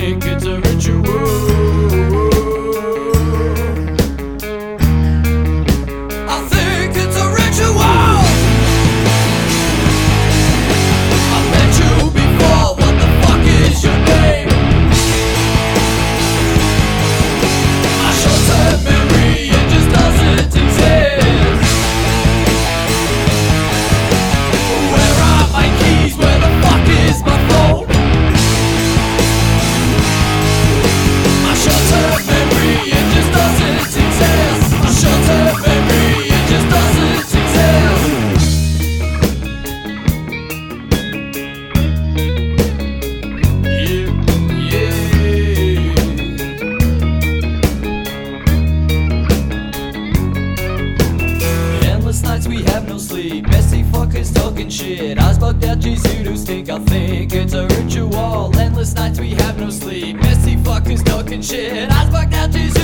think it's a ritual. We have no sleep, messy fuckers talking shit, eyes bugged out, G pseudo stink. I think it's a ritual. Endless nights we have no sleep, messy fuckers talking shit, eyes bugged out, G pseudo